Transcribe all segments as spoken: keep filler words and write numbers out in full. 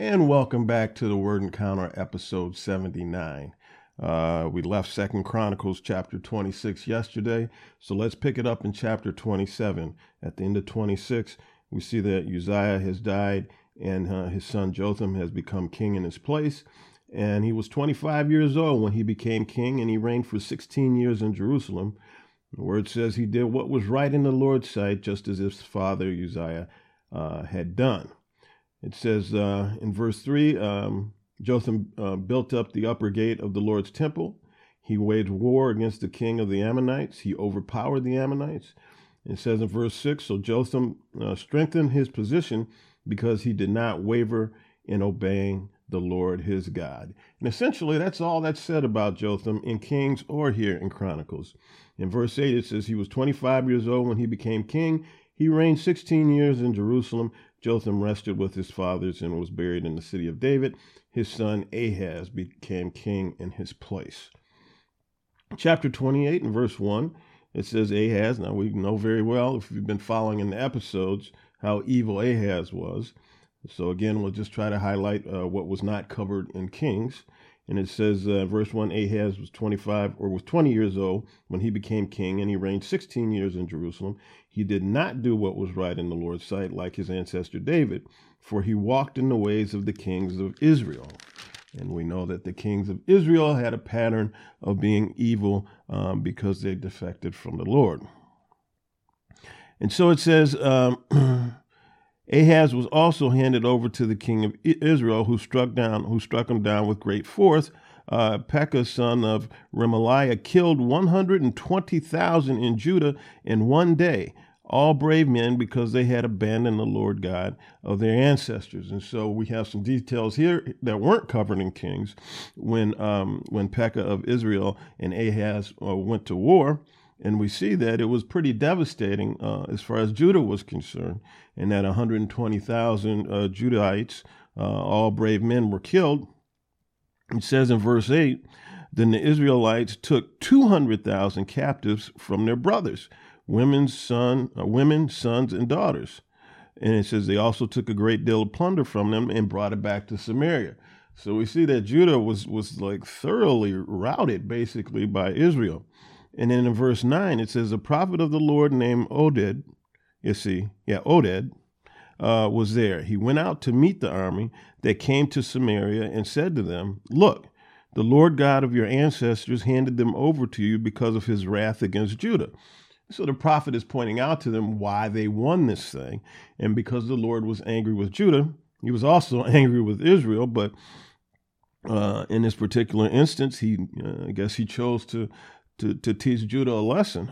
And welcome back to the Word Encounter, episode seventy-nine. Uh, we left Second Chronicles chapter twenty-six yesterday, so let's pick it up in chapter twenty-seven. At the end of twenty-six, we see that Uzziah has died, and uh, his son Jotham has become king in his place. And he was twenty-five years old when he became king, and he reigned for sixteen years in Jerusalem. The word says he did what was right in the Lord's sight, just as his father Uzziah uh, had done. It says uh, in verse three, um, Jotham uh, built up the upper gate of the Lord's temple. He waged war against the king of the Ammonites. He overpowered the Ammonites. It says in verse six, so Jotham uh, strengthened his position because he did not waver in obeying the Lord his God. And essentially, that's all that's said about Jotham in Kings or here in Chronicles. In verse eight, it says he was twenty-five years old when he became king. He reigned sixteen years in Jerusalem. Jotham rested with his fathers and was buried in the city of David. His son Ahaz became king in his place. Chapter twenty-eight and verse one, it says Ahaz. Now we know very well, if you've been following in the episodes, how evil Ahaz was. So again, we'll just try to highlight uh, what was not covered in Kings. And it says, uh, verse one, Ahaz was twenty-five or was twenty years old when he became king, and he reigned sixteen years in Jerusalem. He did not do what was right in the Lord's sight like his ancestor David, for he walked in the ways of the kings of Israel. And we know that the kings of Israel had a pattern of being evil um, because they defected from the Lord. And so it says, um, Ahaz was also handed over to the king of Israel, who struck down, who struck him down with great force. Uh, Pekah, son of Remaliah, killed one hundred twenty thousand in Judah in one day, all brave men, because they had abandoned the Lord God of their ancestors. And so we have some details here that weren't covered in Kings when um, when Pekah of Israel and Ahaz uh, went to war. And we see that it was pretty devastating uh, as far as Judah was concerned, and that one hundred twenty thousand uh, Judahites, uh, all brave men, were killed. It says in verse eight, then the Israelites took two hundred thousand captives from their brothers, women, son, uh, women, sons, and daughters. And it says they also took a great deal of plunder from them and brought it back to Samaria. So we see that Judah was, was like thoroughly routed, basically, by Israel. And then in verse nine, it says, a prophet of the Lord named Oded, you see, yeah, Oded, uh, was there. He went out to meet the army that came to Samaria and said to them, look, the Lord God of your ancestors handed them over to you because of his wrath against Judah. So the prophet is pointing out to them why they won this thing. And because the Lord was angry with Judah, he was also angry with Israel, but uh, in this particular instance, he, uh, I guess he chose to To, to teach Judah a lesson.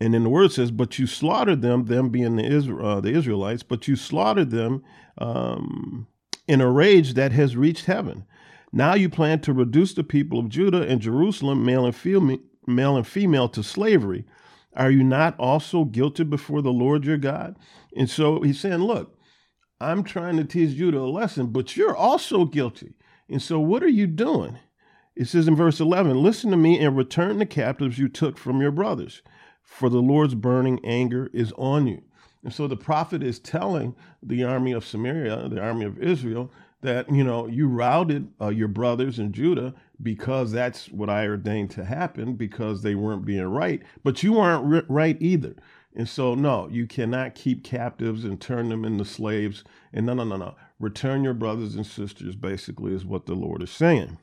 And then the word says, but you slaughtered them, them being the, Israel, uh, the Israelites, but you slaughtered them um, in a rage that has reached heaven. Now you plan to reduce the people of Judah and Jerusalem, male and female, male and female, to slavery. Are you not also guilty before the Lord your God? And so he's saying, look, I'm trying to teach Judah a lesson, but you're also guilty. And so what are you doing? It says in verse eleven, listen to me and return the captives you took from your brothers, for the Lord's burning anger is on you. And so the prophet is telling the army of Samaria, the army of Israel, that, you know, you routed uh, your brothers in Judah because that's what I ordained to happen, because they weren't being right, but you aren't right either. And so, no, you cannot keep captives and turn them into slaves. And no, no, no, no. Return your brothers and sisters, basically, is what the Lord is saying.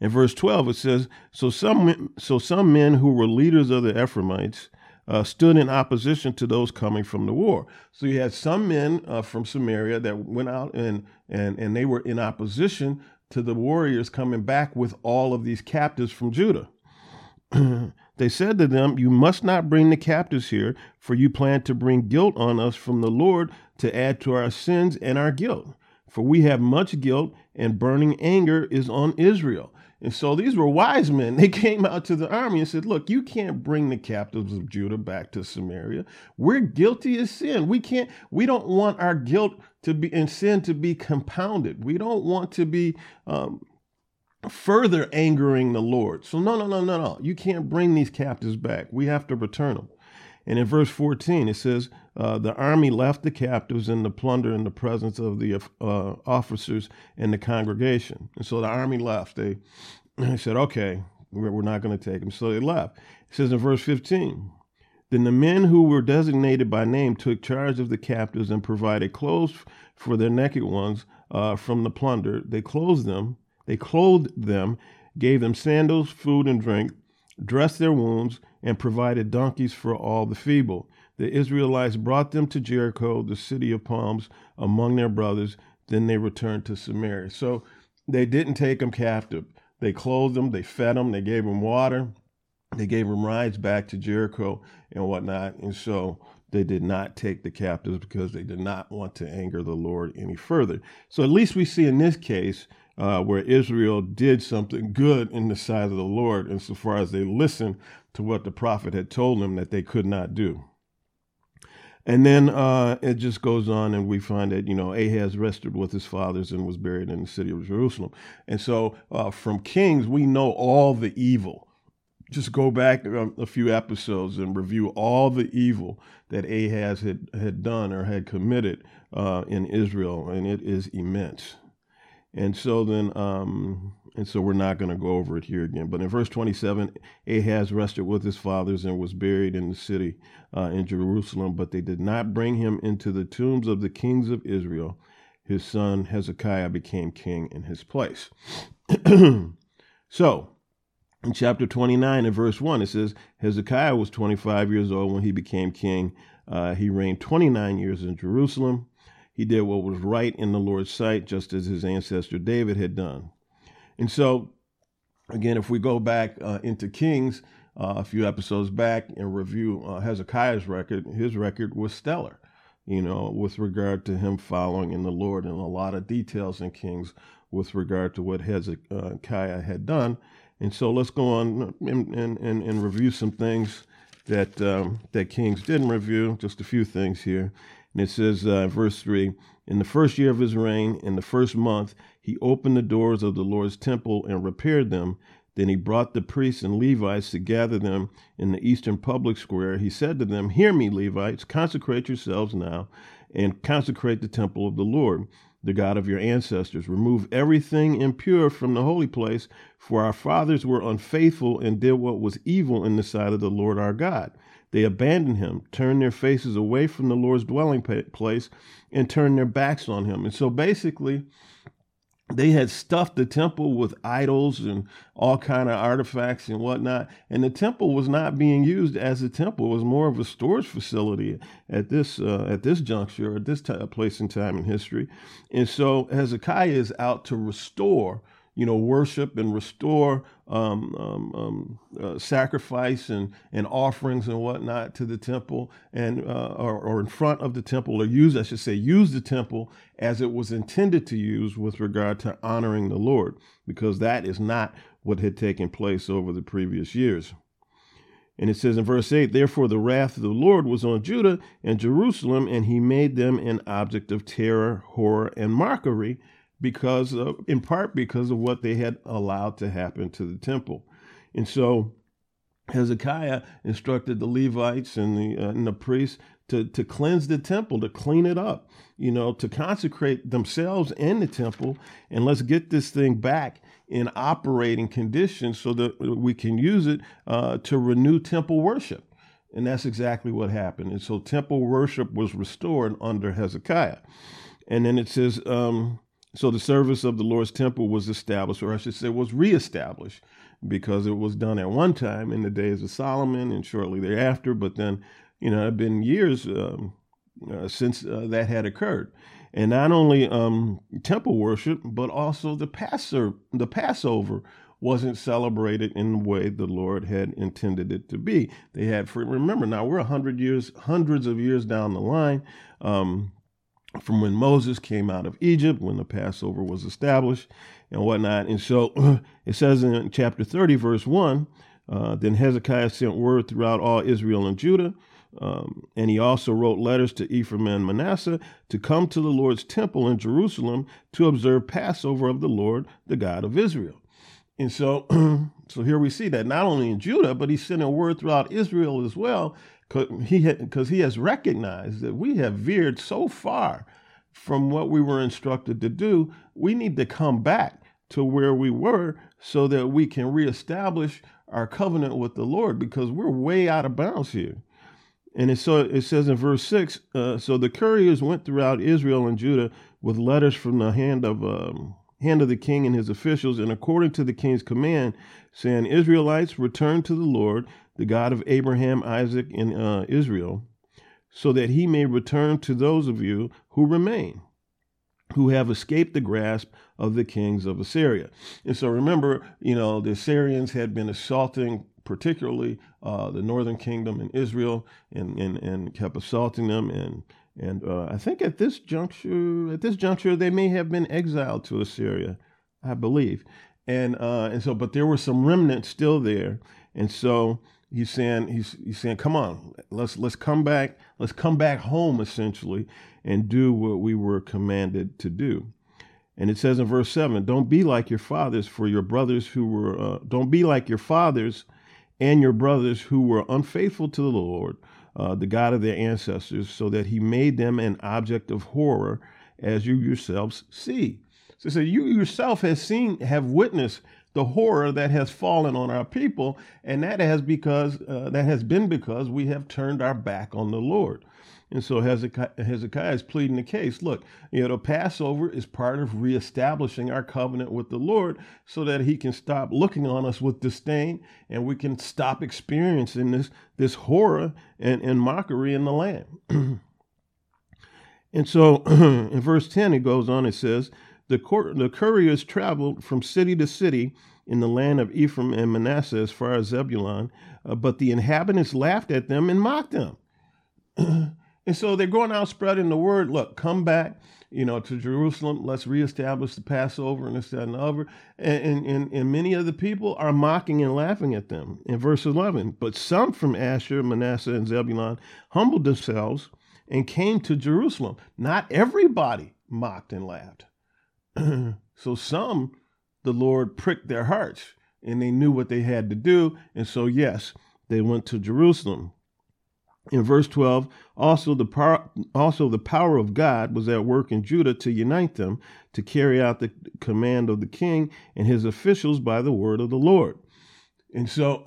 In verse twelve, it says, so some, so some men who were leaders of the Ephraimites uh, stood in opposition to those coming from the war. So you had some men uh, from Samaria that went out and, and, and they were in opposition to the warriors coming back with all of these captives from Judah. They said to them, you must not bring the captives here, for you plan to bring guilt on us from the Lord to add to our sins and our guilt. For we have much guilt, and burning anger is on Israel. And so these were wise men. They came out to the army and said, look, you can't bring the captives of Judah back to Samaria. We're guilty of sin. We can't, we don't want our guilt to be and sin to be compounded. We don't want to be um, further angering the Lord. So no, no, no, no, no. You can't bring these captives back. We have to return them. And in verse fourteen, it says, uh, the army left the captives and the plunder in the presence of the uh, officers and the congregation. And so the army left. They, they said, okay, we're, we're not going to take them. So they left. It says in verse fifteen, then the men who were designated by name took charge of the captives and provided clothes for their naked ones uh, from the plunder. They clothed them. They clothed them, gave them sandals, food, and drink, dressed their wounds, and provided donkeys for all the feeble. The Israelites brought them to Jericho, the city of palms, among their brothers. Then they returned to Samaria. So they didn't take them captive. They clothed them, they fed them, they gave them water, they gave them rides back to Jericho and whatnot. And so they did not take the captives because they did not want to anger the Lord any further. So at least we see in this case uh, where Israel did something good in the sight of the Lord insofar as they listened to what the prophet had told them that they could not do. And then uh, it just goes on, and we find that, you know, Ahaz rested with his fathers and was buried in the city of Jerusalem. And so uh, from Kings, we know all the evil. Just go back a few episodes and review all the evil that Ahaz had, had done or had committed uh, in Israel, and it is immense. And so then, um, and so we're not going to go over it here again. But in verse twenty-seven, Ahaz rested with his fathers and was buried in the city uh, in Jerusalem, but they did not bring him into the tombs of the kings of Israel. His son Hezekiah became king in his place. So, in chapter twenty-nine and verse one, it says, Hezekiah was twenty-five years old when he became king. Uh, he reigned twenty-nine years in Jerusalem. He did what was right in the Lord's sight, just as his ancestor David had done. And so, again, if we go back uh, into Kings uh, a few episodes back and review uh, Hezekiah's record, his record was stellar, you know, with regard to him following in the Lord, and a lot of details in Kings with regard to what Hezekiah had done. And so let's go on and, and, and, and review some things that, um, that Kings didn't review, just a few things here. And it says, uh, verse three, in the first year of his reign, in the first month, he opened the doors of the Lord's temple and repaired them. Then he brought the priests and Levites to gather them in the eastern public square. He said to them, hear me, Levites, consecrate yourselves now and consecrate the temple of the Lord, the God of your ancestors. Remove everything impure from the holy place, for our fathers were unfaithful and did what was evil in the sight of the Lord our God. They abandoned him, turned their faces away from the Lord's dwelling place, and turned their backs on him. And so basically, they had stuffed the temple with idols and all kind of artifacts and whatnot. And the temple was not being used as a temple. It was more of a storage facility at this uh, at this juncture, at this t- place in time in history. And so Hezekiah is out to restore you know, worship and restore um, um, um, uh, sacrifice and, and offerings and whatnot to the temple and uh, or, or in front of the temple, or use, I should say, use the temple as it was intended to use with regard to honoring the Lord, because that is not what had taken place over the previous years. And it says in verse eight, therefore the wrath of the Lord was on Judah and Jerusalem, and he made them an object of terror, horror, and mockery, because of, in part because of what they had allowed to happen to the temple. And so Hezekiah instructed the Levites and the, uh, and the priests to, to cleanse the temple, to clean it up, you know, to consecrate themselves and the temple, and let's get this thing back in operating condition so that we can use it uh, to renew temple worship. And that's exactly what happened. And so temple worship was restored under Hezekiah. And then it says, um, so the service of the Lord's temple was established, or I should say was reestablished, because it was done at one time in the days of Solomon and shortly thereafter. But then, you know, it had been years um, uh, since uh, that had occurred. And not only um, temple worship, but also the Passover, the Passover wasn't celebrated in the way the Lord had intended it to be. They had, for, remember now, we're a hundred years, hundreds of years down the line, um, from when Moses came out of Egypt, when the Passover was established and whatnot. And so it says in chapter thirty, verse one, uh, then Hezekiah sent word throughout all Israel and Judah. Um, and he also wrote letters to Ephraim and Manasseh to come to the Lord's temple in Jerusalem to observe Passover of the Lord, the God of Israel. And so, so here we see that not only in Judah, but he's sending word throughout Israel as well, because he has recognized that we have veered so far from what we were instructed to do. We need to come back to where we were so that we can reestablish our covenant with the Lord, because we're way out of bounds here. And it, so it says in verse six, uh, so the couriers went throughout Israel and Judah with letters from the hand of um, hand of the king and his officials, and according to the king's command, saying, Israelites, return to the Lord, the God of Abraham, Isaac, and uh, Israel, so that he may return to those of you who remain, who have escaped the grasp of the kings of Assyria. And so remember, you know, the Assyrians had been assaulting particularly uh, the northern kingdom and Israel, and, and, and kept assaulting them. And and uh, I think at this juncture, at this juncture, they may have been exiled to Assyria, I believe. And uh, and so, but there were some remnants still there. And so he's saying, he's he's saying, come on, let's let's come back, let's come back home essentially, and do what we were commanded to do. And it says in verse seven, don't be like your fathers, for your brothers who were, uh, don't be like your fathers. and your brothers who were unfaithful to the Lord, uh, the God of their ancestors, so that he made them an object of horror, as you yourselves see. So, so you yourself have seen, have witnessed the horror that has fallen on our people, and that has because uh, that has been because we have turned our back on the Lord. And so Hezekiah, Hezekiah is pleading the case. Look, you know, the Passover is part of reestablishing our covenant with the Lord so that he can stop looking on us with disdain, and we can stop experiencing this, this horror and, and mockery in the land. And so in verse ten, it goes on, it says, the, cour- the couriers traveled from city to city in the land of Ephraim and Manasseh as far as Zebulun, uh, but the inhabitants laughed at them and mocked them. And so they're going out spreading the word. Look, come back, you know, to Jerusalem. Let's reestablish the Passover and this, that, and the other. And, and, and many of the people are mocking and laughing at them. In verse eleven, but some from Asher, Manasseh, and Zebulun humbled themselves and came to Jerusalem. Not everybody mocked and laughed. So some, the Lord pricked their hearts, and they knew what they had to do. And so, yes, they went to Jerusalem. In verse twelve, also the power, also the power of God was at work in Judah to unite them, to carry out the command of the king and his officials by the word of the Lord. And so,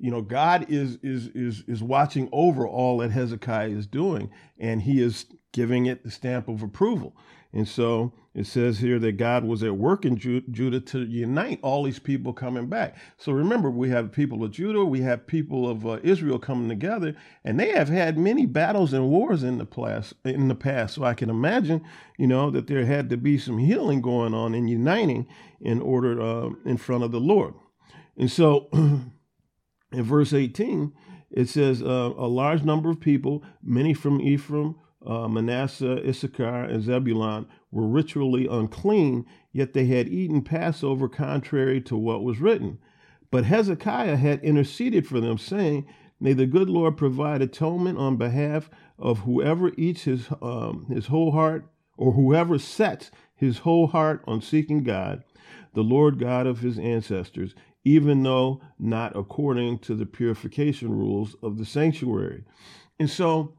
you know, God is is is is watching over all that Hezekiah is doing, and he is giving it the stamp of approval. And so it says here that God was at work in Judah to unite all these people coming back. So remember, we have people of Judah, we have people of uh, Israel coming together, and they have had many battles and wars in the past, in the past. So I can imagine, you know, that there had to be some healing going on and uniting in order uh, in front of the Lord. And so in verse eighteen, it says uh, a large number of people, many from Ephraim, Uh, Manasseh, Issachar, and Zebulun were ritually unclean, yet they had eaten Passover contrary to what was written. But Hezekiah had interceded for them, saying, may the good Lord provide atonement on behalf of whoever eats his, um, his whole heart, or whoever sets his whole heart on seeking God, the Lord God of his ancestors, even though not according to the purification rules of the sanctuary. And so,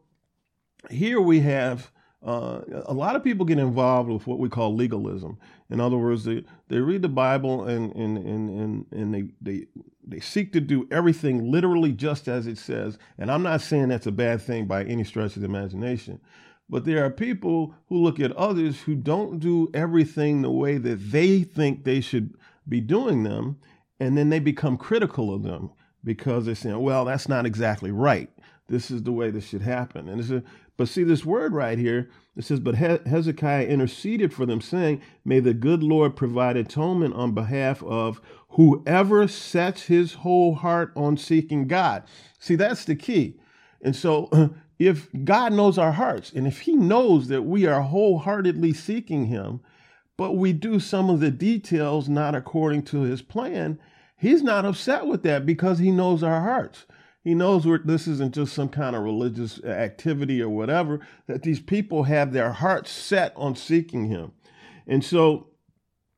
here we have uh, a lot of people get involved with what we call legalism. In other words, they, they read the Bible and and and and, and they, they they seek to do everything literally just as it says. And I'm not saying that's a bad thing by any stretch of the imagination. But there are people who look at others who don't do everything the way that they think they should be doing them, and then they become critical of them because they're saying, well, that's not exactly right. This is the way this should happen. And it's a, but see this word right here, it says, but he- Hezekiah interceded for them, saying, may the good Lord provide atonement on behalf of whoever sets his whole heart on seeking God. See, that's the key. And so if God knows our hearts, and if he knows that we are wholeheartedly seeking him, but we do some of the details not according to his plan, he's not upset with that because he knows our hearts. He knows where this isn't just some kind of religious activity or whatever, that these people have their hearts set on seeking him. And so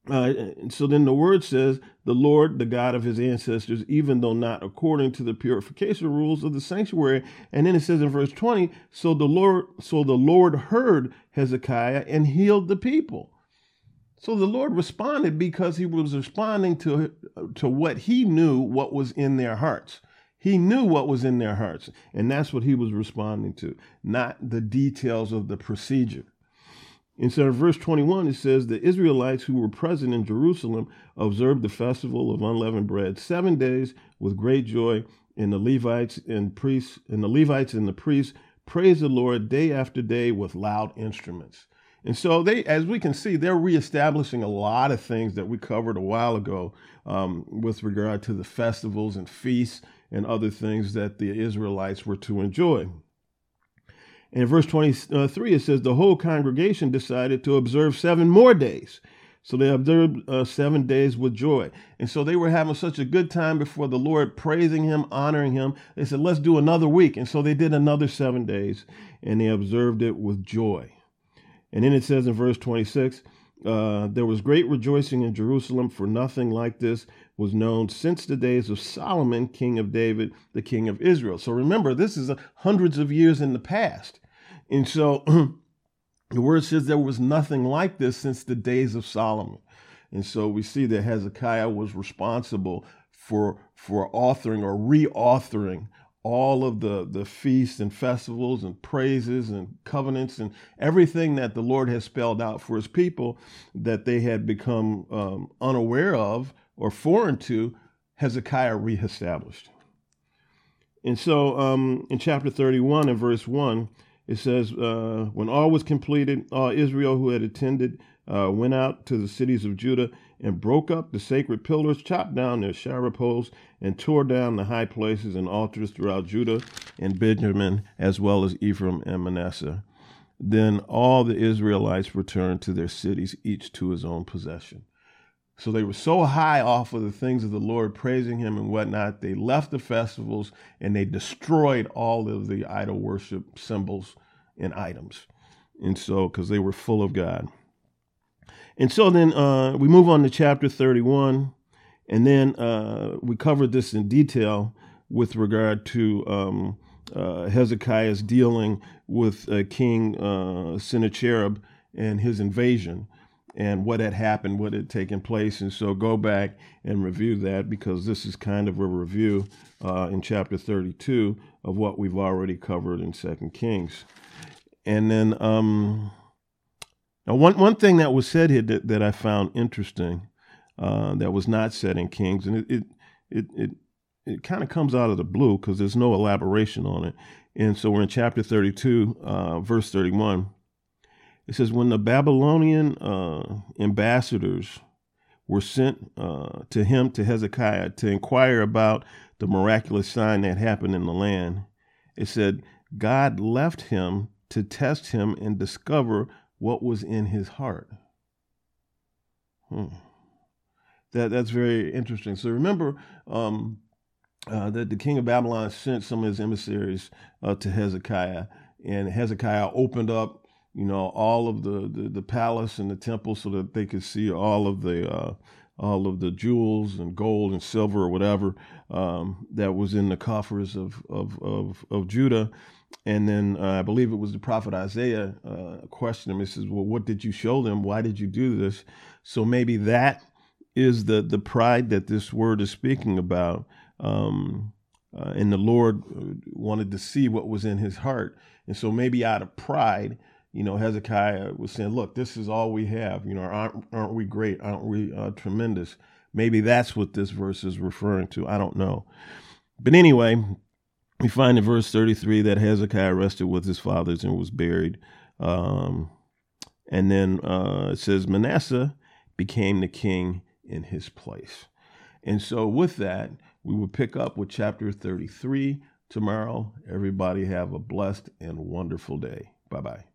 Uh, and so then the word says, the Lord, the God of his ancestors, even though not according to the purification rules of the sanctuary. And then it says in verse twenty, so the Lord, so the Lord heard Hezekiah and healed the people. So the Lord responded because he was responding to, to what he knew, what was in their hearts. He knew what was in their hearts, and that's what he was responding to, not the details of the procedure. And so in verse twenty-one, it says, the Israelites who were present in Jerusalem observed the festival of unleavened bread seven days with great joy, and the Levites and priests, and the Levites and the priests praised the Lord day after day with loud instruments. And so they, as we can see, they're reestablishing a lot of things that we covered a while ago um, with regard to the festivals and feasts and other things that the Israelites were to enjoy. In verse twenty-three, it says, the whole congregation decided to observe seven more days. So they observed uh, seven days with joy. And so they were having such a good time before the Lord, praising him, honoring him. They said, let's do another week. And so they did another seven days, and they observed it with joy. And then it says in verse twenty-six, uh, there was great rejoicing in Jerusalem, for nothing like this was known since the days of Solomon, king of David, the king of Israel. So remember, this is hundreds of years in the past. And so the word says there was nothing like this since the days of Solomon. And so we see that Hezekiah was responsible for, for authoring or reauthoring all of the, the feasts and festivals and praises and covenants and everything that the Lord has spelled out for his people that they had become um, unaware of or foreign to. Hezekiah reestablished. And so um, in chapter thirty-one and verse one, it says, uh, when all was completed, all Israel who had attended uh, went out to the cities of Judah and broke up the sacred pillars, chopped down their Asherah poles, and tore down the high places and altars throughout Judah and Benjamin, as well as Ephraim and Manasseh. Then all the Israelites returned to their cities, each to his own possession. So they were so high off of the things of the Lord, praising him and whatnot, they left the festivals and they destroyed all of the idol worship symbols and items. And so, because they were full of God. And so then uh, we move on to chapter thirty-one, and then uh, we covered this in detail with regard to um, uh, Hezekiah's dealing with uh, King uh, Sennacherib and his invasion and what had happened, what had taken place. And so go back and review that, because this is kind of a review uh, in chapter thirty-two of what we've already covered in Second Kings. And then... Um, Now, one, one thing that was said here that, that I found interesting uh, that was not said in Kings, and it it it it, it kind of comes out of the blue because there's no elaboration on it. And so we're in chapter thirty-two, uh, verse thirty-one. It says, when the Babylonian uh, ambassadors were sent uh, to him, to Hezekiah, to inquire about the miraculous sign that happened in the land, it said, God left him to test him and discover what was in his heart. Hmm. That that's very interesting. So remember um, uh, that the king of Babylon sent some of his emissaries uh, to Hezekiah, and Hezekiah opened up, you know, all of the, the the palace and the temple so that they could see all of the uh, all of the jewels and gold and silver or whatever um, that was in the coffers of of of, of Judah. And then uh, I believe it was the prophet Isaiah uh, questioned him. He says, well, what did you show them? Why did you do this? So maybe that is the, the pride that this word is speaking about. Um, uh, and the Lord wanted to see what was in his heart. And so maybe out of pride, you know, Hezekiah was saying, look, this is all we have. You know, aren't, aren't we great? Aren't we uh, tremendous? Maybe that's what this verse is referring to. I don't know. But anyway, we find in verse thirty-three that Hezekiah rested with his fathers and was buried. Um, and then uh, it says Manasseh became the king in his place. And so with that, we will pick up with chapter thirty-three tomorrow. Everybody have a blessed and wonderful day. Bye-bye.